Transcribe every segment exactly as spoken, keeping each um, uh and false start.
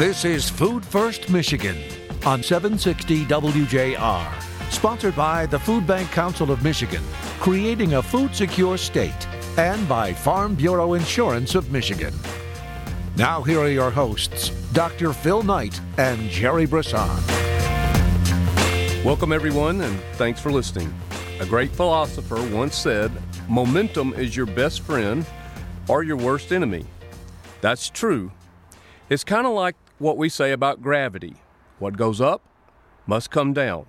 This is Food First Michigan on seven sixty W J R. Sponsored by the Food Bank Council of Michigan, creating a food-secure state, and by Farm Bureau Insurance of Michigan. Now here are your hosts, Doctor Phil Knight and Jerry Brisson. Welcome everyone, and thanks for listening. A great philosopher once said, "Momentum is your best friend or your worst enemy." That's true. It's kind of like what we say about gravity. What goes up must come down.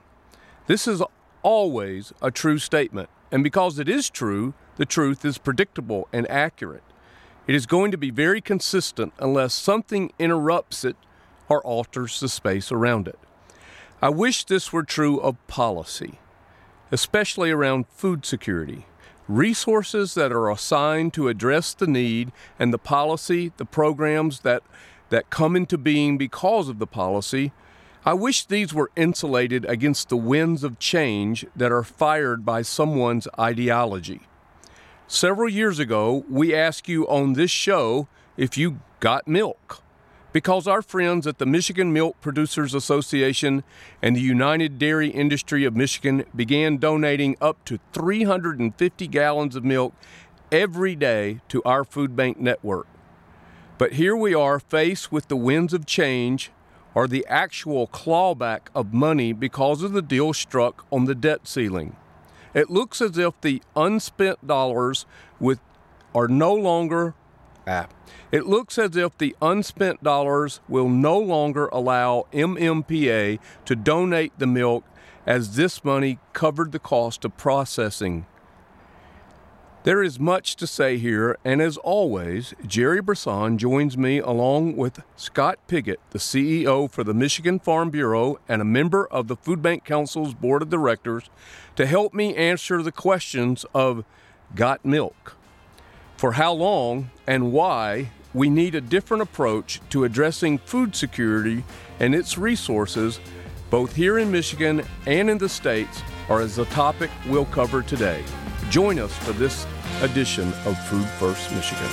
This is always a true statement, and because it is true, the truth is predictable and accurate. It is going to be very consistent unless something interrupts it or alters the space around it. I wish this were true of policy, especially around food security. Resources that are assigned to address the need and the policy, the programs that that come into being because of the policy, I wish these were insulated against the winds of change that are fired by someone's ideology. Several years ago, we asked you on this show if you got milk, because our friends at the Michigan Milk Producers Association and the United Dairy Industry of Michigan began donating up to three hundred fifty gallons of milk every day to our food bank network. But here we are faced with the winds of change, or the actual clawback of money because of the deal struck on the debt ceiling. It looks as if the unspent dollars with are no longer ah, it looks as if the unspent dollars will no longer allow M M P A to donate the milk, as this money covered the cost of processing. There is much to say here, and as always, Jerry Brisson joins me along with Scott Piggott, the C E O for the Michigan Farm Bureau and a member of the Food Bank Council's Board of Directors, to help me answer the questions of got milk, for how long and why we need a different approach to addressing food security and its resources, both here in Michigan and in the states, are as the topic we'll cover today. Join us for this edition of Food First Michigan.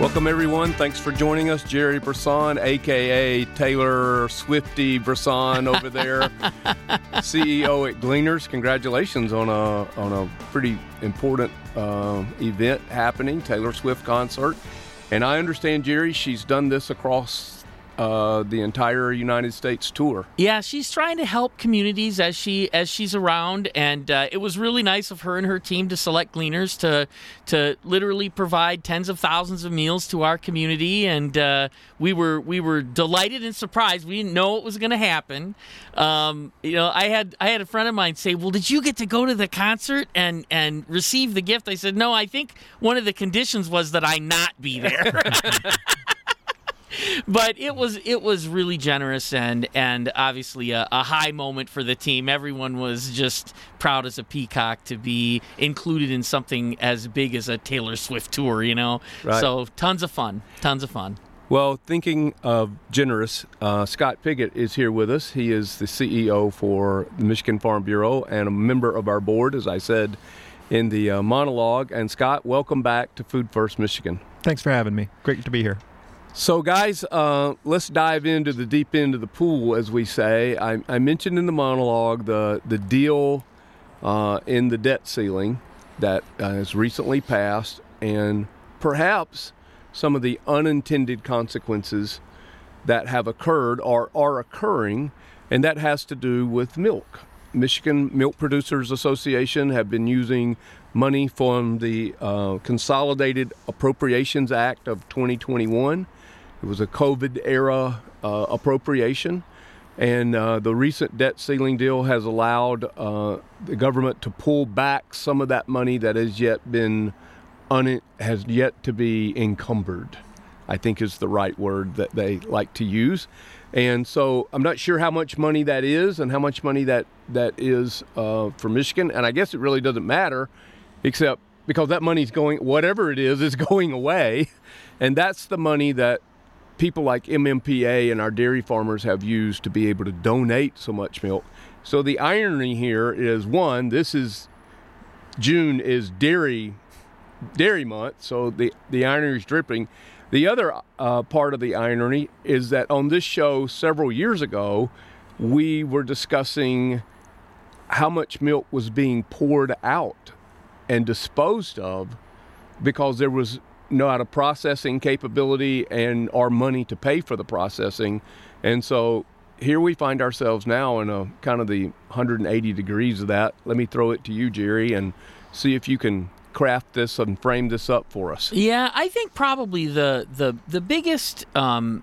Welcome, everyone. Thanks for joining us. Jerry Brisson, a k a. Taylor Swifty Brisson over there, C E O at Gleaners. Congratulations on a on a pretty important Uh, event happening, Taylor Swift concert. And I understand, Jerry, she's done this across uh, the entire United States tour. Yeah, she's trying to help communities as she as she's around, and uh, it was really nice of her and her team to select Gleaners to to literally provide tens of thousands of meals to our community. And uh, we were we were delighted and surprised. We didn't know it was going to happen. Um, you know, I had I had a friend of mine say, "Well, did you get to go to the concert and, and receive the gift?" I said, "No, I think one of the conditions was that I not be there." But it was it was really generous and and obviously a, a high moment for the team. Everyone was just proud as a peacock to be included in something as big as a Taylor Swift tour, you know. Right. So tons of fun, tons of fun. Well, thinking of generous, uh, Scott Piggott is here with us. He is the C E O for the Michigan Farm Bureau and a member of our board, as I said in the uh, monologue. And Scott, welcome back to Food First Michigan. Thanks for having me. Great to be here. So, guys, uh, let's dive into the deep end of the pool, as we say. I, I mentioned in the monologue the, the deal uh, in the debt ceiling that uh, has recently passed, and perhaps some of the unintended consequences that have occurred or are occurring, and that has to do with milk. Michigan Milk Producers Association have been using money from the uh, Consolidated Appropriations Act of twenty twenty-one. It was a COVID-era uh, appropriation, and uh, the recent debt ceiling deal has allowed uh, the government to pull back some of that money that has yet been un- has yet to be encumbered, I think is the right word that they like to use. And so I'm not sure how much money that is and how much money that, that is uh, for Michigan. And I guess it really doesn't matter, except because that money's going, whatever it is, is going away. And that's the money that people like M M P A and our dairy farmers have used to be able to donate so much milk. So the irony here is, one, this is June is dairy dairy month, so the, the irony is dripping. The other uh, part of the irony is that on this show several years ago, we were discussing how much milk was being poured out and disposed of because there was no out of processing capability and our money to pay for the processing. And so here we find ourselves now in a kind of the one hundred eighty degrees of that. Let me throw it to you, Jerry, and see if you can craft this and frame this up for us. Yeah, I think probably the the the biggest um,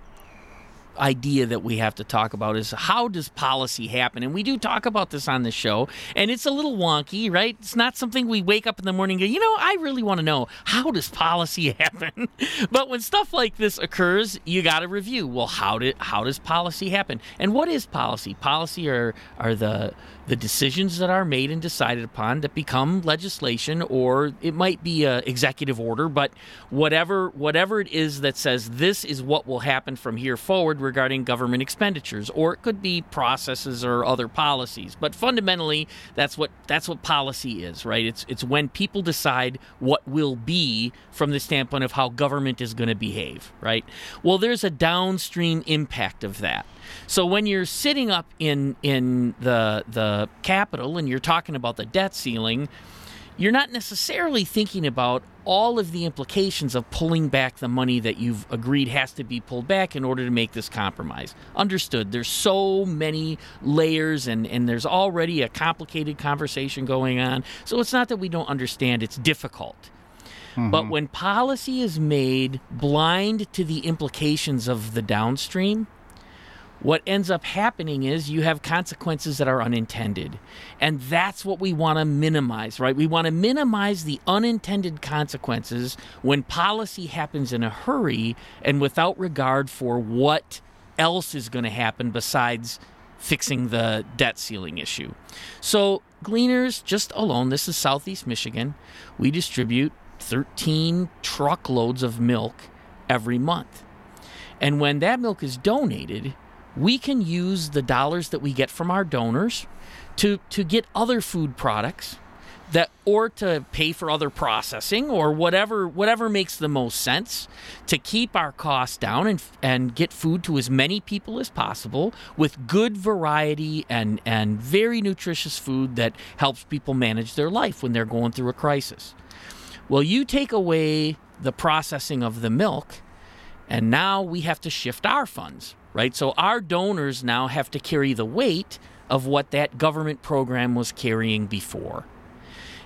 idea that we have to talk about is how does policy happen? And we do talk about this on the show, and it's a little wonky, right? It's not something we wake up in the morning and go, you know, I really want to know, how does policy happen? But when stuff like this occurs, you got to review, well, how did how does policy happen? And what is policy? Policy are are the the decisions that are made and decided upon that become legislation, or it might be an executive order, but whatever whatever it is that says this is what will happen from here forward regarding government expenditures, or it could be processes or other policies. But fundamentally, that's what that's what policy is, right? It's it's when people decide what will be from the standpoint of how government is going to behave, right? Well, there's a downstream impact of that. So when you're sitting up in in the the Capital and you're talking about the debt ceiling, you're not necessarily thinking about all of the implications of pulling back the money that you've agreed has to be pulled back in order to make this compromise. Understood, there's so many layers, and, and there's already a complicated conversation going on. So it's not that we don't understand, it's difficult. Mm-hmm. But when policy is made blind to the implications of the downstream, what ends up happening is you have consequences that are unintended. And that's what we want to minimize, right? We want to minimize the unintended consequences when policy happens in a hurry and without regard for what else is going to happen besides fixing the debt ceiling issue. So Gleaners, just alone, this is Southeast Michigan, we distribute thirteen truckloads of milk every month. And when that milk is donated, we can use the dollars that we get from our donors to, to get other food products that, or to pay for other processing or whatever whatever makes the most sense to keep our costs down and and get food to as many people as possible with good variety and, and very nutritious food that helps people manage their life when they're going through a crisis. Well, you take away the processing of the milk, and now we have to shift our funds. Right, so our donors now have to carry the weight of what that government program was carrying before.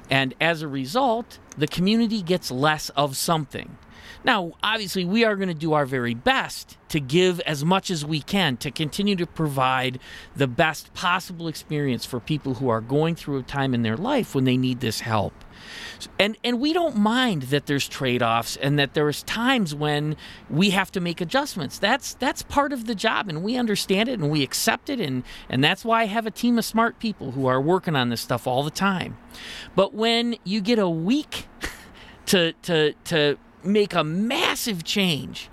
And as a result, the community gets less of something. Now, obviously, we are going to do our very best to give as much as we can to continue to provide the best possible experience for people who are going through a time in their life when they need this help. And and we don't mind that there's trade-offs and that there's times when we have to make adjustments. That's that's part of the job, and we understand it and we accept it, and, and that's why I have a team of smart people who are working on this stuff all the time. But when you get a week to to to make a massive change,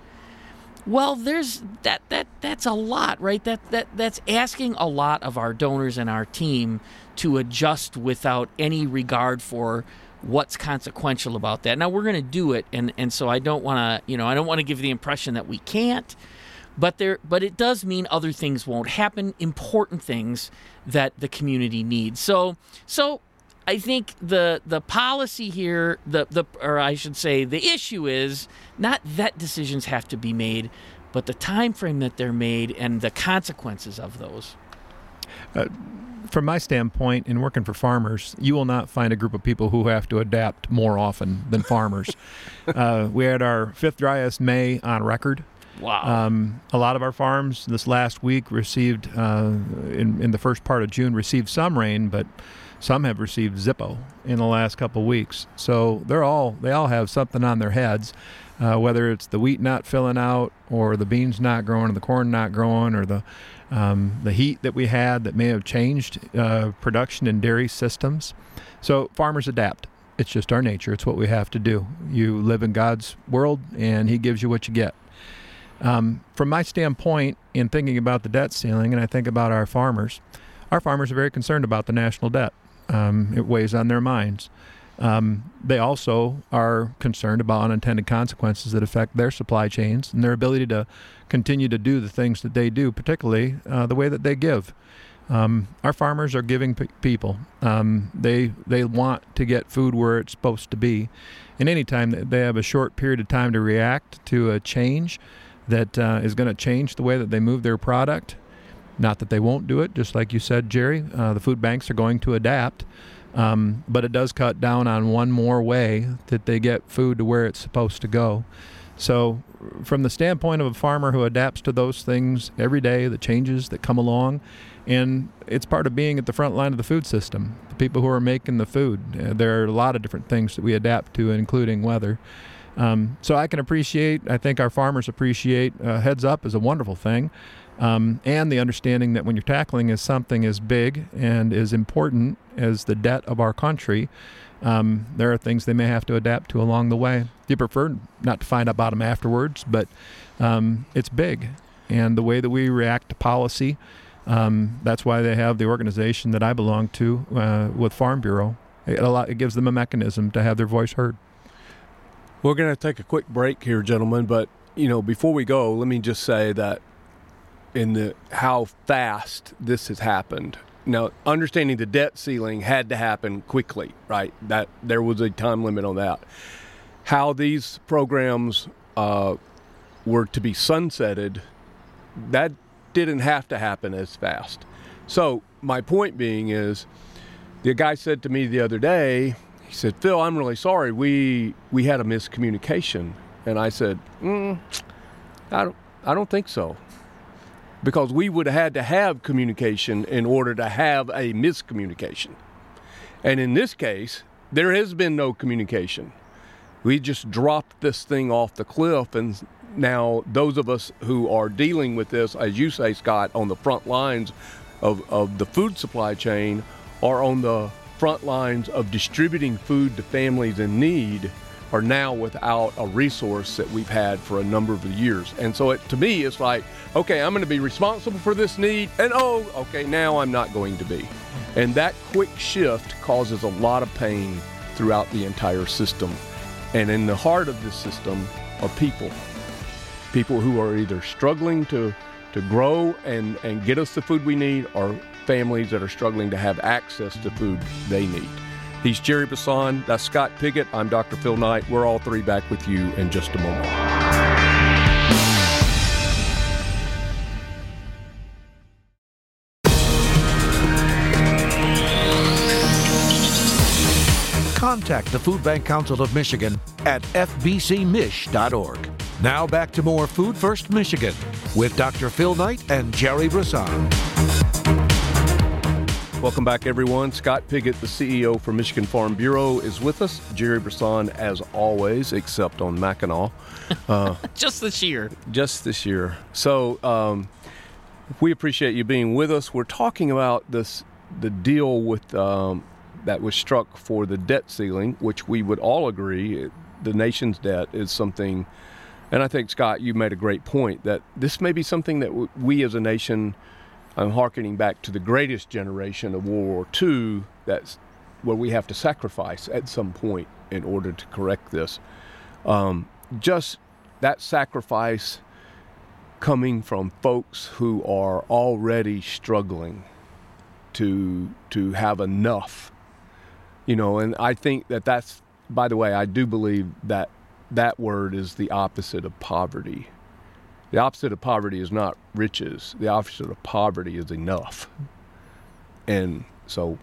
well, there's that that that's a lot, right? That that that's asking a lot of our donors and our team to adjust without any regard for what's consequential about that. Now, we're going to do it, and, and so I don't want to, you know, I don't want to give the impression that we can't, but there but it does mean other things won't happen, important things that the community needs. So so I think the the policy here, the the or I should say the issue is not that decisions have to be made, but the time frame that they're made and the consequences of those. Uh, From my standpoint, in working for farmers, you will not find a group of people who have to adapt more often than farmers. uh, we had our fifth driest May on record. Wow. Um, a lot of our farms this last week received, uh, in, in the first part of June, received some rain, but some have received zippo in the last couple of weeks. So they're all they all have something on their heads, uh, whether it's the wheat not filling out or the beans not growing or the corn not growing or the Um, the heat that we had that may have changed uh, production in dairy systems. So farmers adapt. It's just our nature. It's what we have to do. You live in God's world, and he gives you what you get. Um, from my standpoint, in thinking about the debt ceiling, and I think about our farmers, our farmers are very concerned about the national debt. Um, it weighs on their minds. Um, they also are concerned about unintended consequences that affect their supply chains and their ability to continue to do the things that they do, particularly uh, the way that they give. Um, our farmers are giving p- people. Um, they they want to get food where it's supposed to be. And any time that they have a short period of time to react to a change that uh, is going to change the way that they move their product, not that they won't do it, just like you said, Jerry, uh, the food banks are going to adapt. Um, but it does cut down on one more way that they get food to where it's supposed to go. So from the standpoint of a farmer who adapts to those things every day, the changes that come along, and it's part of being at the front line of the food system, the people who are making the food. Uh, there are a lot of different things that we adapt to, including weather. Um, so I can appreciate, I think our farmers appreciate, uh, heads up is a wonderful thing, um, and the understanding that when you're tackling as something as big and as important as the debt of our country, Um, there are things they may have to adapt to along the way. You prefer not to find out about them afterwards, but um, it's big. And the way that we react to policy, um, that's why they have the organization that I belong to uh, with Farm Bureau. It, allow, it gives them a mechanism to have their voice heard. We're going to take a quick break here, gentlemen, but you know, before we go, let me just say that in the how fast this has happened. Now, understanding the debt ceiling had to happen quickly, right? That there was a time limit on that. How these programs uh, were to be sunsetted, that didn't have to happen as fast. So my point being is, the guy said to me the other day, he said, Phil, I'm really sorry. We we had a miscommunication. And I said, mm, I don't, I don't think so. Because we would have had to have communication in order to have a miscommunication. And in this case, there has been no communication. We just dropped this thing off the cliff, and now those of us who are dealing with this, as you say, Scott, on the front lines of, of the food supply chain, are on the front lines of distributing food to families in need, are now without a resource that we've had for a number of years. And so it, to me, it's like, okay, I'm going to be responsible for this need, and oh, okay, now I'm not going to be. And that quick shift causes a lot of pain throughout the entire system. And in the heart of this system are people, people who are either struggling to, to grow and, and get us the food we need, or families that are struggling to have access to food they need. He's Jerry Brisson, that's Scott Piggott, I'm Doctor Phil Knight. We're all three back with you in just a moment. Contact the Food Bank Council of Michigan at f b c mich dot org. Now back to more Food First Michigan with Doctor Phil Knight and Jerry Brisson. Welcome back, everyone. Scott Piggott, the C E O for Michigan Farm Bureau, is with us. Jerry Brisson, as always, except on Mackinac. Uh, just this year. Just this year. So um, we appreciate you being with us. We're talking about this the deal with um, that was struck for the debt ceiling, which we would all agree the nation's debt is something. And I think, Scott, you made a great point that this may be something that w- we as a nation. I'm hearkening back to the greatest generation of World War Two, that's where we have to sacrifice at some point in order to correct this. Um, just that sacrifice coming from folks who are already struggling to to have enough. You know, and I think that that's, by the way, I do believe that that word is the opposite of poverty. The opposite of poverty is not riches. The opposite of poverty is enough. And so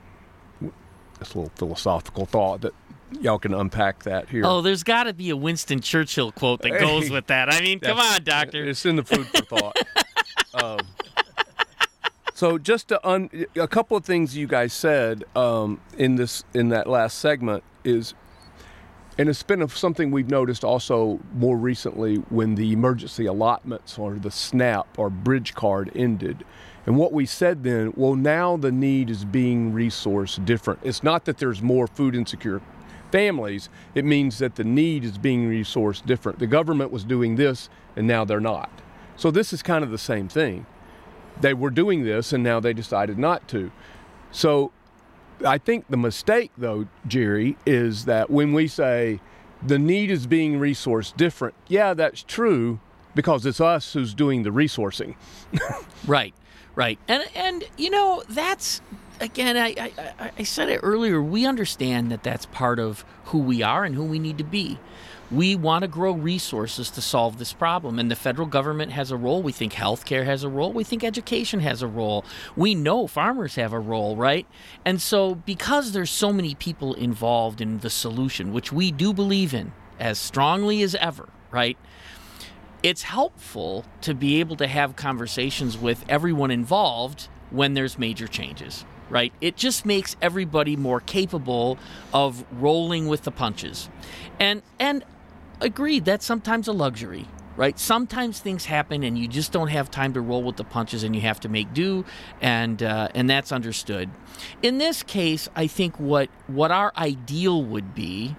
it's a little philosophical thought that y'all can unpack that here. Oh, there's got to be a Winston Churchill quote that goes hey, with that. I mean, come on, doctor. It's in the food for thought. um, so just to un- a couple of things you guys said um, in this in that last segment is. And it's been something we've noticed also more recently when the emergency allotments or the SNAP or bridge card ended. And what we said then, well, now the need is being resourced different. It's not that there's more food insecure families. It means that the need is being resourced different. The government was doing this, and now they're not. So this is kind of the same thing. They were doing this, and now they decided not to. So I think the mistake, though, Jerry, is that when we say the need is being resourced different, yeah, that's true, because it's us who's doing the resourcing. Right, right. And, and you know, that's, again, I, I, I said it earlier, we understand that that's part of who we are and who we need to be. We want to grow resources to solve this problem, and the federal government has a role. We think healthcare has a role. We think education has a role. We know farmers have a role, right? And so because there's so many people involved in the solution, which we do believe in as strongly as ever, right? It's helpful to be able to have conversations with everyone involved when there's major changes, right? It just makes everybody more capable of rolling with the punches. And and agreed, that's sometimes a luxury, right? Sometimes things happen and you just don't have time to roll with the punches and you have to make do, and uh, and that's understood. In this case, I think what what our ideal would be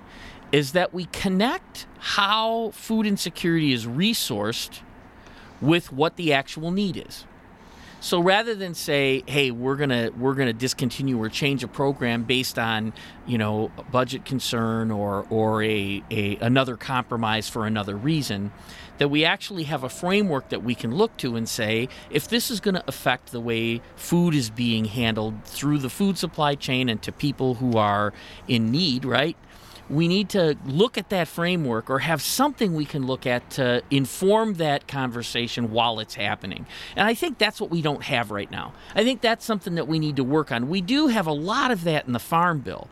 is that we connect how food insecurity is resourced with what the actual need is. So rather than say, hey, we're gonna we're gonna discontinue or change a program based on, you know, a budget concern or or a, a another compromise for another reason, that we actually have a framework that we can look to and say, if this is gonna affect the way food is being handled through the food supply chain and to people who are in need, right? We need to look at that framework or have something we can look at to inform that conversation while it's happening. And I think that's what we don't have right now. I think that's something that we need to work on. We do have a lot of that in the Farm Bill.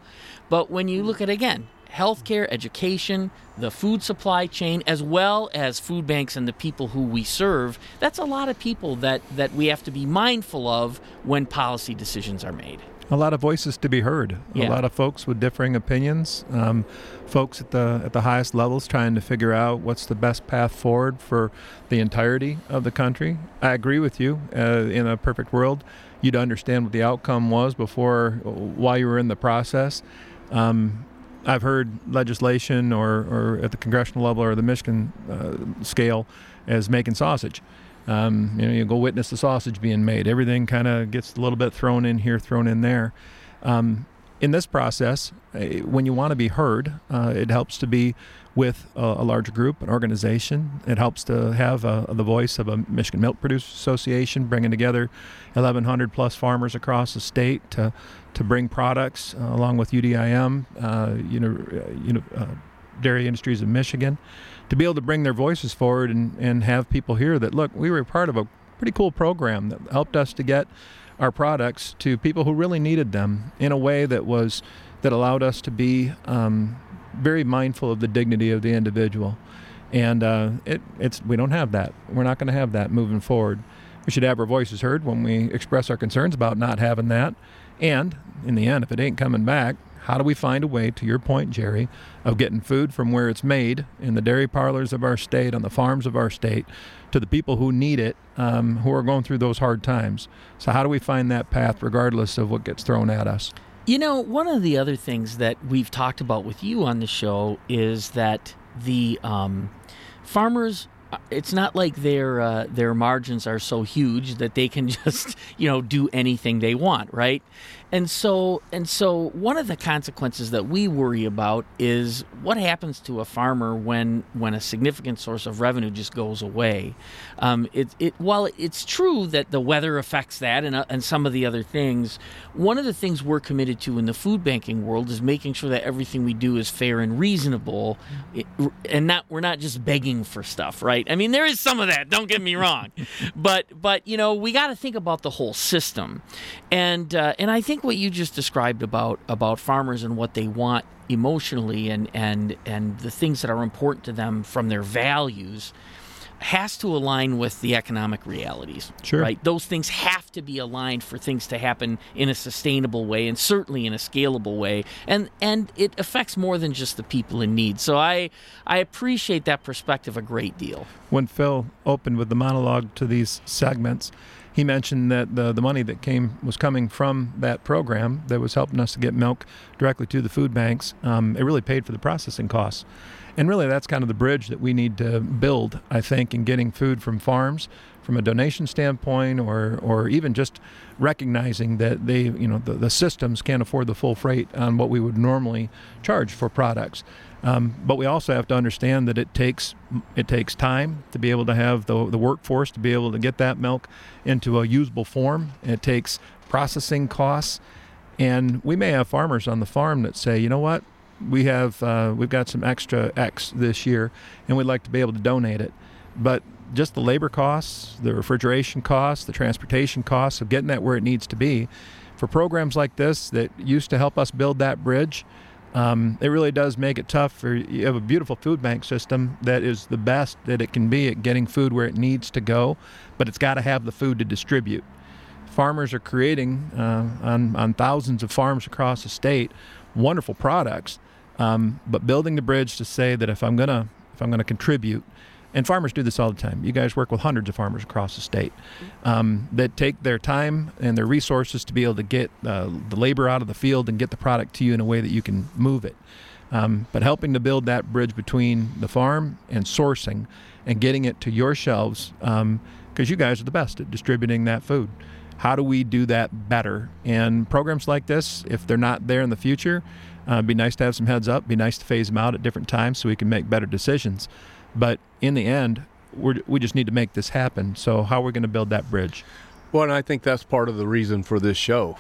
But when you look at, again, healthcare, education, the food supply chain, as well as food banks and the people who we serve, that's a lot of people that, that we have to be mindful of when policy decisions are made. A lot of voices to be heard. Yeah. A lot of folks with differing opinions. Um, folks at the at the highest levels trying to figure out what's the best path forward for the entirety of the country. I agree with you. Uh, in a perfect world, you'd understand what the outcome was before, while you were in the process. Um, I've heard legislation, or, or at the congressional level or the Michigan uh, scale, as making sausage. Um, you know, you go witness the sausage being made. Everything kind of gets a little bit thrown in here, thrown in there. Um, in this process, when you want to be heard, uh, it helps to be with a, a large group, an organization. It helps to have a, the voice of a Michigan Milk Producers Association bringing together eleven hundred plus farmers across the state to to bring products uh, along with U D I M, uh, you know, uh, you know, uh, Dairy Industries of Michigan, to be able to bring their voices forward and, and have people hear that, look, we were part of a pretty cool program that helped us to get our products to people who really needed them in a way that was that allowed us to be um, very mindful of the dignity of the individual. And uh, it, it's we don't have that. We're not going to have that moving forward. We should have our voices heard when we express our concerns about not having that. And in the end, if it ain't coming back, how do we find a way, to your point, Jerry, of getting food from where it's made in the dairy parlors of our state, on the farms of our state, to the people who need it, um, who are going through those hard times? So how do we find that path regardless of what gets thrown at us? You know, one of the other things that we've talked about with you on the show is that the um, farmers, it's not like their uh, their margins are so huge that they can just, you know, do anything they want, right? And so and so one of the consequences that we worry about is what happens to a farmer when when a significant source of revenue just goes away. Um, it, it, while it's true that the weather affects that and, uh, and some of the other things, one of the things we're committed to in the food banking world is making sure that everything we do is fair and reasonable, it, and not we're not just begging for stuff, right? I mean, there is some of that, don't get me wrong. but, but you know, we got to think about the whole system. And uh, and I think I think what you just described about about farmers and what they want emotionally and, and and the things that are important to them from their values has to align with the economic realities. Sure. Right? Those things have to be aligned for things to happen in a sustainable way and certainly in a scalable way. And and it affects more than just the people in need. So I I appreciate that perspective a great deal. When Phil opened with the monologue to these segments, he mentioned that the, the money that came was coming from that program that was helping us to get milk directly to the food banks. Um, it really paid for the processing costs. And really, that's kind of the bridge that we need to build, I think, in getting food from farms from a donation standpoint, or or even just recognizing that they, you know, the, the systems can't afford the full freight on what we would normally charge for products. Um, but we also have to understand that it takes it takes time to be able to have the, the workforce to be able to get that milk into a usable form. It takes processing costs. And we may have farmers on the farm that say, you know what, we have uh, we've got some extra X this year, and we'd like to be able to donate it. But just the labor costs, the refrigeration costs, the transportation costs of getting that where it needs to be, for programs like this that used to help us build that bridge, um, it really does make it tough. For you have a beautiful food bank system that is the best that it can be at getting food where it needs to go, but it's got to have the food to distribute. Farmers are creating uh, on, on thousands of farms across the state wonderful products, um, but building the bridge to say that if I'm gonna if I'm gonna contribute. And farmers do this all the time. You guys work with hundreds of farmers across the state um, that take their time and their resources to be able to get uh, the labor out of the field and get the product to you in a way that you can move it. Um, but helping to build that bridge between the farm and sourcing and getting it to your shelves, because um, you guys are the best at distributing that food. How do we do that better? And programs like this, if they're not there in the future, uh, it'd be nice to have some heads up, be nice to phase them out at different times so we can make better decisions. But in the end, we're, we just need to make this happen. So how are we going to build that bridge? Well, and I think that's part of the reason for this show.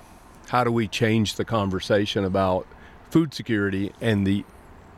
How do we change the conversation about food security and the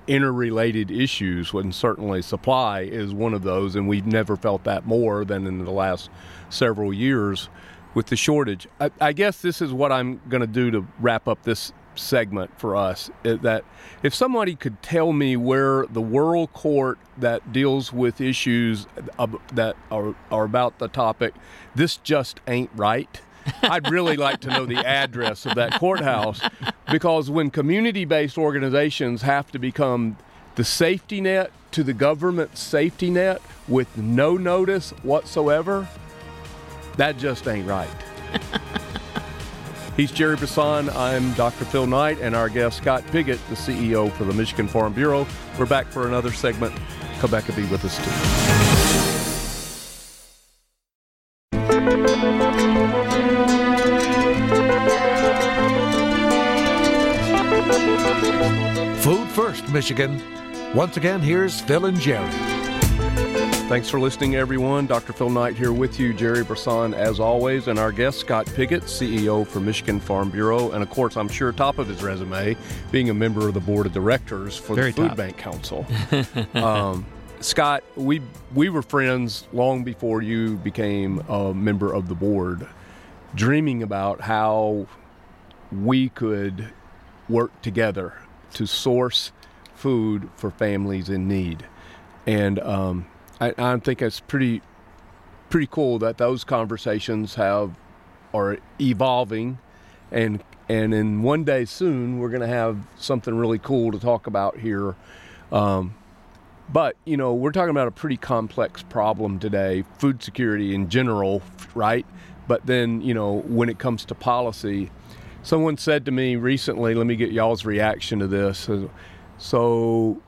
interrelated issues, when certainly supply is one of those, and we've never felt that more than in the last several years with the shortage. I, I guess this is what I'm going to do to wrap up this segment for us, that if somebody could tell me where the world court that deals with issues ab- that are, are about the topic, this just ain't right, I'd really like to know the address of that courthouse, because when community-based organizations have to become the safety net to the government safety net with no notice whatsoever, that just ain't right. He's Jerry Brisson, I'm Doctor Phil Knight, and our guest Scott Piggott, the C E O for the Michigan Farm Bureau. We're back for another segment. Come back and be with us too. Food First Michigan. Once again, here's Phil and Jerry. Thanks for listening, everyone. Doctor Phil Knight here with you, Jerry Brisson, as always, and our guest, Scott Piggott, C E O for Michigan Farm Bureau, and, of course, I'm sure top of his resume, being a member of the board of directors for Very the Food top. Bank Council. um, Scott, we we were friends long before you became a member of the board, dreaming about how we could work together to source food for families in need. And um I, I think it's pretty, pretty cool that those conversations have are evolving, and and in one day soon we're going to have something really cool to talk about here. Um, but you know, we're talking about a pretty complex problem today, food security in general, right? But then you know, when it comes to policy, someone said to me recently, "Let me get y'all's reaction to this." So.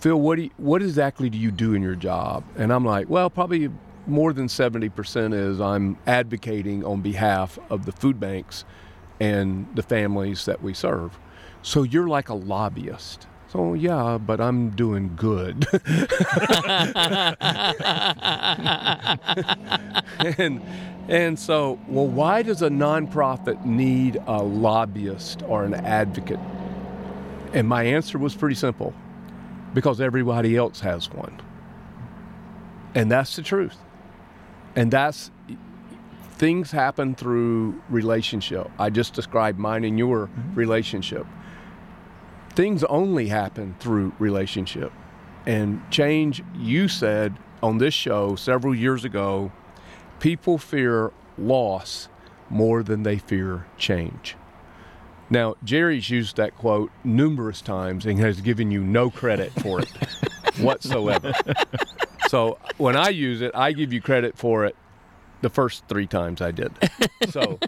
Phil, what do you, what exactly do you do in your job? And I'm like, well, probably more than seventy percent is I'm advocating on behalf of the food banks and the families that we serve. So you're like a lobbyist. So, yeah, but I'm doing good. and and so, well, why does a nonprofit need a lobbyist or an advocate? And my answer was pretty simple. Because everybody else has one. And that's the truth. And that's, things happen through relationship. I just described mine and your mm-hmm. relationship. Things only happen through relationship. And change, you said on this show several years ago, people fear loss more than they fear change. Now, Jerry's used that quote numerous times and has given you no credit for it whatsoever. So when I use it, I give you credit for it the first three times I did. So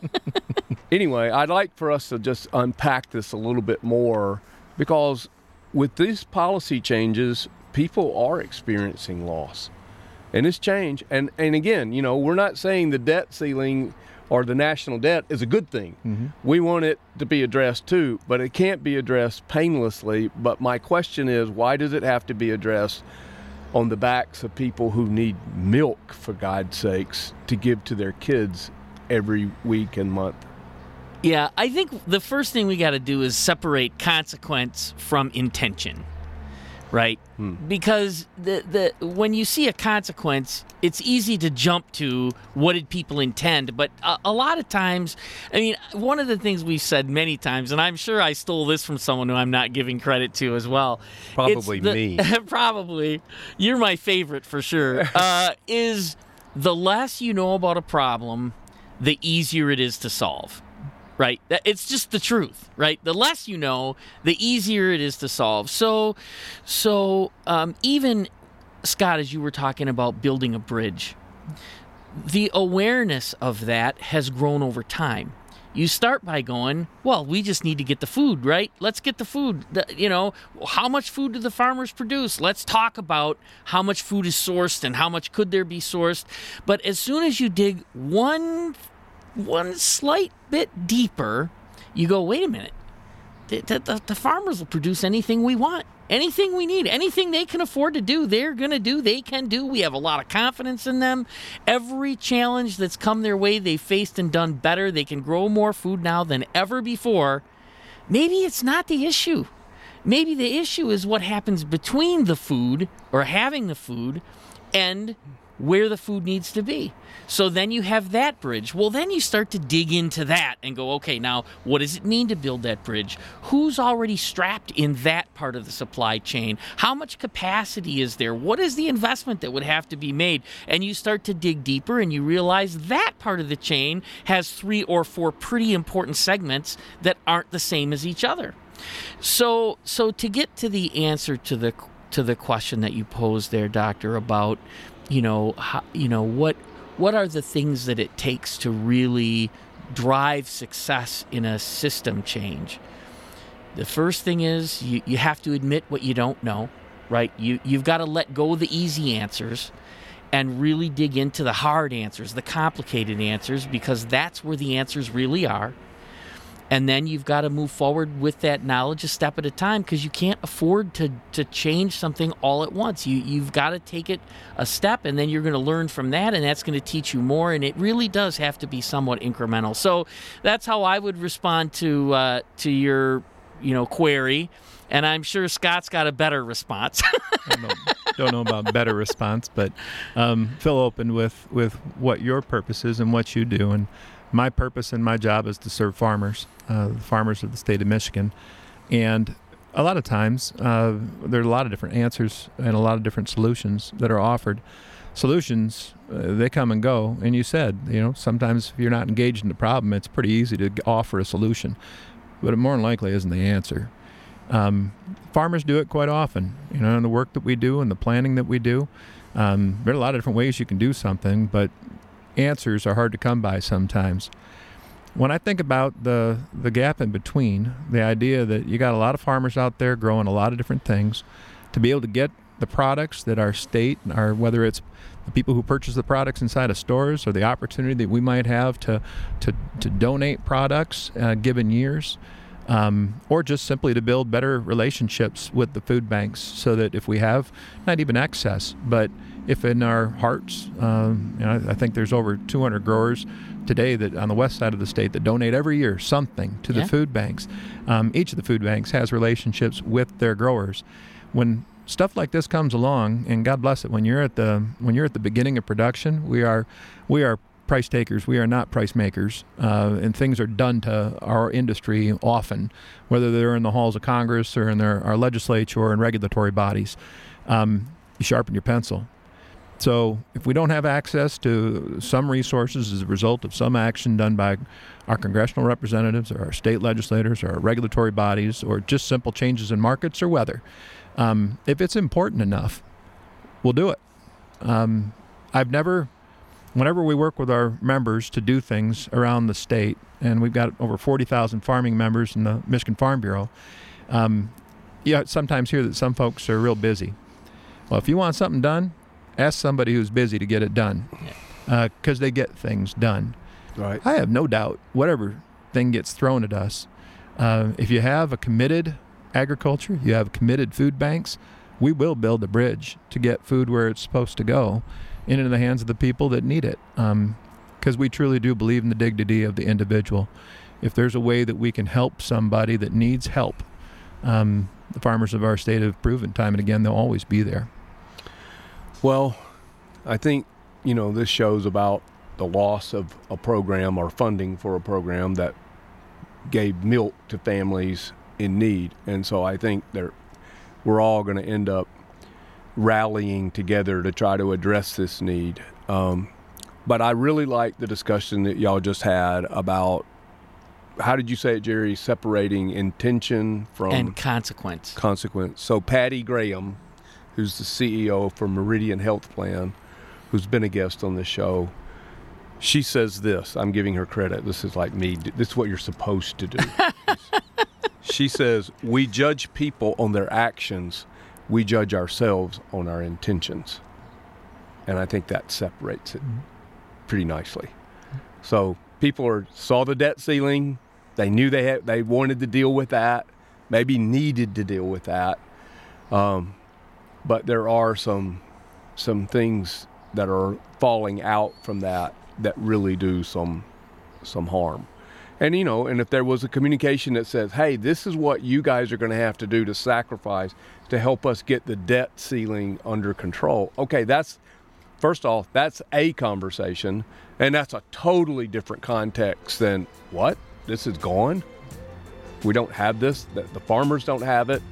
anyway, I'd like for us to just unpack this a little bit more, because with these policy changes, people are experiencing loss. And it's change. And, and again, you know, we're not saying the debt ceiling or the national debt is a good thing. Mm-hmm. We want it to be addressed too, but it can't be addressed painlessly. But my question is, why does it have to be addressed on the backs of people who need milk, for God's sakes, to give to their kids every week and month? Yeah, I think the first thing we got to do is separate consequence from intention, right? Hmm. Because the the when you see a consequence, it's easy to jump to what did people intend. But a, a lot of times, I mean, one of the things we've said many times, and I'm sure I stole this from someone who I'm not giving credit to as well. Probably the, me. Probably. You're my favorite for sure. uh, is the less you know about a problem, the easier it is to solve. Right? It's just the truth, right? The less you know, the easier it is to solve. So, so um, even, Scott, as you were talking about building a bridge, the awareness of that has grown over time. You start by going, well, we just need to get the food, right? Let's get the food. The, you know, how much food do the farmers produce? Let's talk about how much food is sourced and how much could there be sourced. But as soon as you dig one One slight bit deeper, you go, wait a minute, the, the, the farmers will produce anything we want, anything we need, anything they can afford to do, they're going to do, they can do. We have a lot of confidence in them. Every challenge that's come their way, they've faced and done better. They can grow more food now than ever before. Maybe it's not the issue. Maybe the issue is what happens between the food or having the food and where the food needs to be. So then you have that bridge. Well, then you start to dig into that and go, okay, now what does it mean to build that bridge? Who's already strapped in that part of the supply chain? How much capacity is there? What is the investment that would have to be made? And you start to dig deeper and you realize that part of the chain has three or four pretty important segments that aren't the same as each other. So, so to get to the answer to the to the question that you posed there, Doctor, about You know, how, you know what? What are the things that it takes to really drive success in a system change? The first thing is you, you have to admit what you don't know, right? You you've got to let go of the easy answers and really dig into the hard answers, the complicated answers, because that's where the answers really are. And then you've got to move forward with that knowledge a step at a time, because you can't afford to to change something all at once. You, you've got to take it a step, and then you're going to learn from that, and that's going to teach you more. And it really does have to be somewhat incremental. So that's how I would respond to uh, to your you know query. And I'm sure Scott's got a better response. I don't know, don't know about better response, but um, Phil opened with, with what your purpose is and what you do. And my purpose and my job is to serve farmers, uh, the farmers of the state of Michigan. And a lot of times, uh, there are a lot of different answers and a lot of different solutions that are offered. Solutions, uh, they come and go. And you said, you know, sometimes if you're not engaged in the problem, it's pretty easy to offer a solution. But it more than likely isn't the answer. Um, farmers do it quite often, you know, in the work that we do and the planning that we do. Um, there are a lot of different ways you can do something, but answers are hard to come by sometimes. When I think about the the gap in between, the idea that you got a lot of farmers out there growing a lot of different things, to be able to get the products that our state, or whether it's the people who purchase the products inside of stores, or the opportunity that we might have to to, to donate products uh, given years, um, or just simply to build better relationships with the food banks, so that if we have not even excess, but if in our hearts, um, you know, I think there's over two hundred growers today that on the west side of the state that donate every year something to yeah. the food banks. Um, each of the food banks has relationships with their growers. When stuff like this comes along, and God bless it, when you're at the when you're at the beginning of production, we are we are price takers. We are not price makers, uh, and things are done to our industry often, whether they're in the halls of Congress or in their, our legislature or in regulatory bodies. Um, you sharpen your pencil. So if we don't have access to some resources as a result of some action done by our congressional representatives or our state legislators or our regulatory bodies, or just simple changes in markets or weather, um, if it's important enough, we'll do it. Um, I've never, whenever we work with our members to do things around the state, and we've got over forty thousand farming members in the Michigan Farm Bureau, um, you sometimes hear that some folks are real busy. Well, if you want something done, ask somebody who's busy to get it done, because uh, they get things done. Right. I have no doubt whatever thing gets thrown at us, uh, if you have a committed agriculture, you have committed food banks, we will build a bridge to get food where it's supposed to go and into the hands of the people that need it, because um, we truly do believe in the dignity of the individual. If there's a way that we can help somebody that needs help, um, the farmers of our state have proven time and again they'll always be there. Well, I think, you know, this shows about the loss of a program or funding for a program that gave milk to families in need. And so I think they're, we're all going to end up rallying together to try to address this need. Um, but I really like the discussion that y'all just had about, how did you say it, Jerry? Separating intention from... And consequence. Consequence. So Patty Graham, who's the C E O for Meridian Health Plan, who's been a guest on this show, she says this. I'm giving her credit. This is like me. This is what you're supposed to do. She says, we judge people on their actions. We judge ourselves on our intentions. And I think that separates it pretty nicely. So... people are, saw the debt ceiling, they knew they had, they wanted to deal with that, maybe needed to deal with that. Um, but there are some some things that are falling out from that that really do some some harm. And, you know, and if there was a communication that says, hey, this is what you guys are going to have to do to sacrifice to help us get the debt ceiling under control. Okay, that's... first off, that's a conversation, and that's a totally different context than, what? This is gone? We don't have this? The, the farmers don't have it.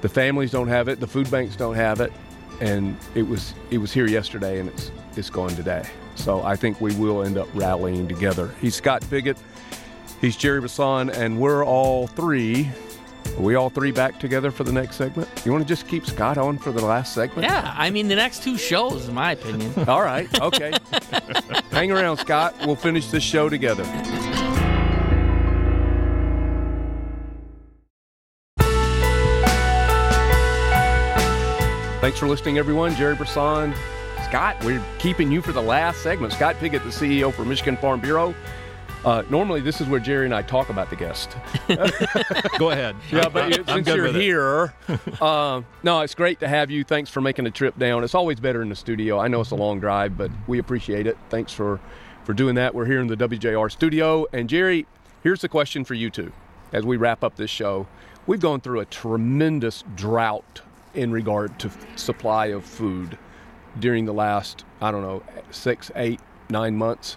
The families don't have it. The food banks don't have it. And it was it was here yesterday, and it's it's gone today. So I think we will end up rallying together. He's Scott Piggott. He's Jerry Brisson, and we're all three. Are we all three back together for the next segment? You want to just keep Scott on for the last segment? Yeah, I mean, the next two shows, in my opinion. All right, okay. Hang around, Scott. We'll finish this show together. Thanks for listening, everyone. Jerry Brisson, Scott, we're keeping you for the last segment. Scott Piggott, the C E O for Michigan Farm Bureau. Uh, normally, this is where Jerry and I talk about the guest. Go ahead. Yeah, but you, since you're here, uh, no, it's great to have you. Thanks for making the trip down. It's always better in the studio. I know it's a long drive, but we appreciate it. Thanks for, for doing that. We're here in the W J R studio. And, Jerry, here's the question for you two as we wrap up this show. We've gone through a tremendous drought in regard to f- supply of food during the last, I don't know, six, eight, nine months.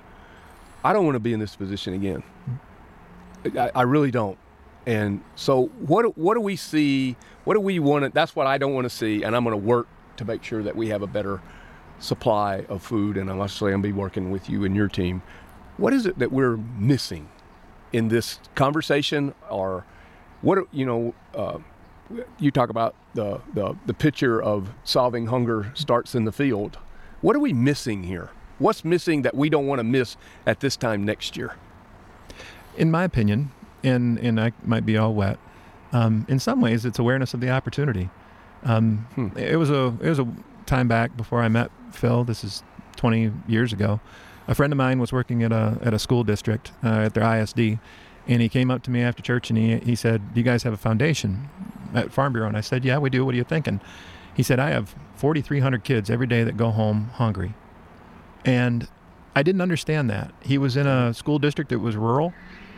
I don't want to be in this position again. I, I really don't. And so what what do we see? What do we want to, that's what I don't want to see, and I'm going to work to make sure that we have a better supply of food, and obviously I'm going to be working with you and your team. What is it that we're missing in this conversation? Or what, you know, uh, you talk about the, the, the picture of solving hunger starts in the field. What are we missing here? What's missing that we don't want to miss at this time next year? In my opinion, and and I might be all wet, um, in some ways it's awareness of the opportunity. Um, hmm. It was a it was a time back before I met Phil. This is twenty years ago. A friend of mine was working at a at a school district uh, at their I S D, and he came up to me after church and he he said, "Do you guys have a foundation at Farm Bureau?" And I said, "Yeah, we do. What are you thinking?" He said, "I have forty-three hundred kids every day that go home hungry." And I didn't understand that. He was in a school district that was rural.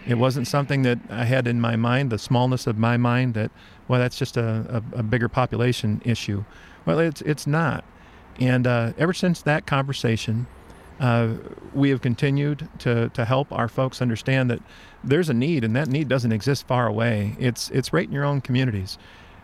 It wasn't something that I had in my mind, the smallness of my mind that, well, that's just a, a, a bigger population issue. Well, it's it's not. And uh, ever since that conversation, uh, we have continued to, to help our folks understand that there's a need, and that need doesn't exist far away. It's it's right in your own communities.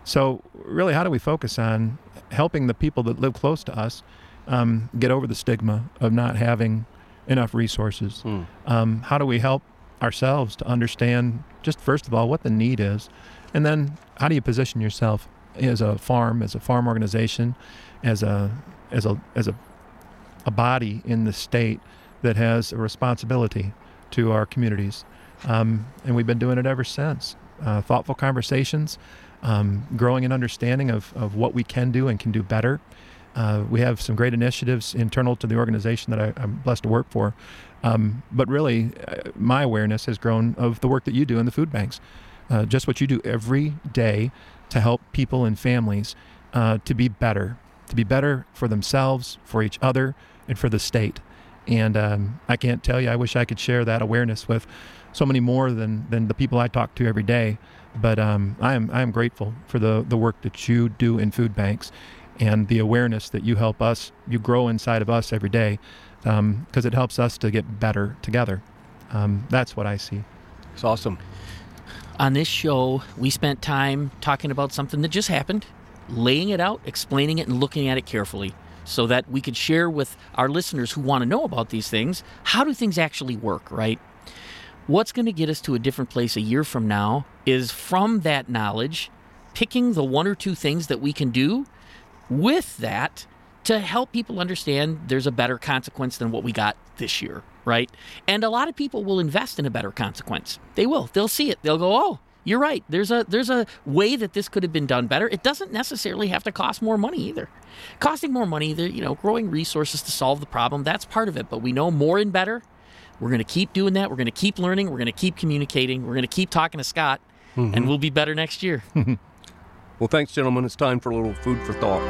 So really, how do we focus on helping the people that live close to us Um, get over the stigma of not having enough resources? Hmm. Um, how do we help ourselves to understand, just first of all, what the need is? And then how do you position yourself as a farm, as a farm organization, as a as a, as a, a body in the state that has a responsibility to our communities? Um, and we've been doing it ever since. Uh, thoughtful conversations. um, growing an understanding of, of what we can do and can do better. Uh, we have some great initiatives internal to the organization that I, I'm blessed to work for. Um, but really, uh, my awareness has grown of the work that you do in the food banks, uh, just what you do every day to help people and families uh, to be better, to be better for themselves, for each other, and for the state. And um, I can't tell you, I wish I could share that awareness with so many more than, than the people I talk to every day. But um, I am I am grateful for the, the work that you do in food banks, and the awareness that you help us, you grow inside of us every day, because um, it helps us to get better together. Um, that's what I see. It's awesome. On this show, we spent time talking about something that just happened, laying it out, explaining it, and looking at it carefully so that we could share with our listeners who want to know about these things, how do things actually work, right? What's going to get us to a different place a year from now is from that knowledge, picking the one or two things that we can do with that to help people understand there's a better consequence than what we got this year, right? And a lot of people will invest in a better consequence. They will. They'll see it. They'll go, oh, you're right. There's a there's a way that this could have been done better. It doesn't necessarily have to cost more money either. Costing more money, you know, growing resources to solve the problem, that's part of it. But we know more and better. We're going to keep doing that. We're going to keep learning. We're going to keep communicating. We're going to keep talking to Scott, mm-hmm. and we'll be better next year. Well, thanks, gentlemen. It's time for a little food for thought.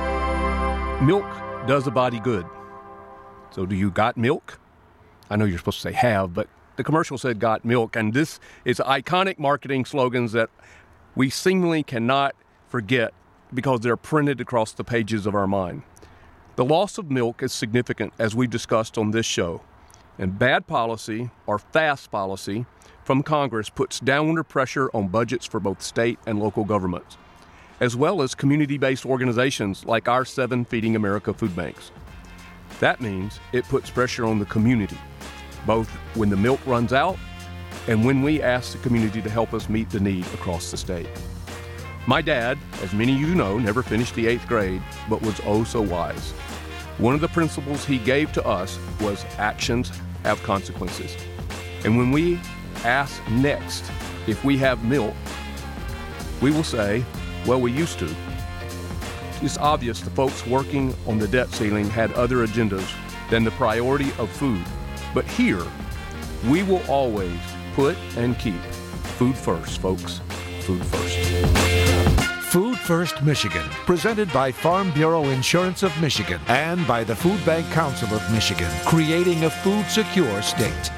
Milk does the body good. So do you got milk? I know you're supposed to say have, but the commercial said got milk. And this is iconic marketing slogans that we seemingly cannot forget because they're printed across the pages of our mind. The loss of milk is significant, as we've discussed on this show. And bad policy or FAST policy from Congress puts downward pressure on budgets for both state and local governments, as well as community-based organizations like our seven Feeding America food banks. That means it puts pressure on the community, both when the milk runs out and when we ask the community to help us meet the need across the state. My dad, as many of you know, never finished the eighth grade, but was oh so wise. One of the principles he gave to us was actions have consequences. And when we ask next if we have milk, we will say, well, we used to. It's obvious the folks working on the debt ceiling had other agendas than the priority of food. But here, we will always put and keep food first, folks. Food first. Food First Michigan, presented by Farm Bureau Insurance of Michigan and by the Food Bank Council of Michigan, creating a food-secure state.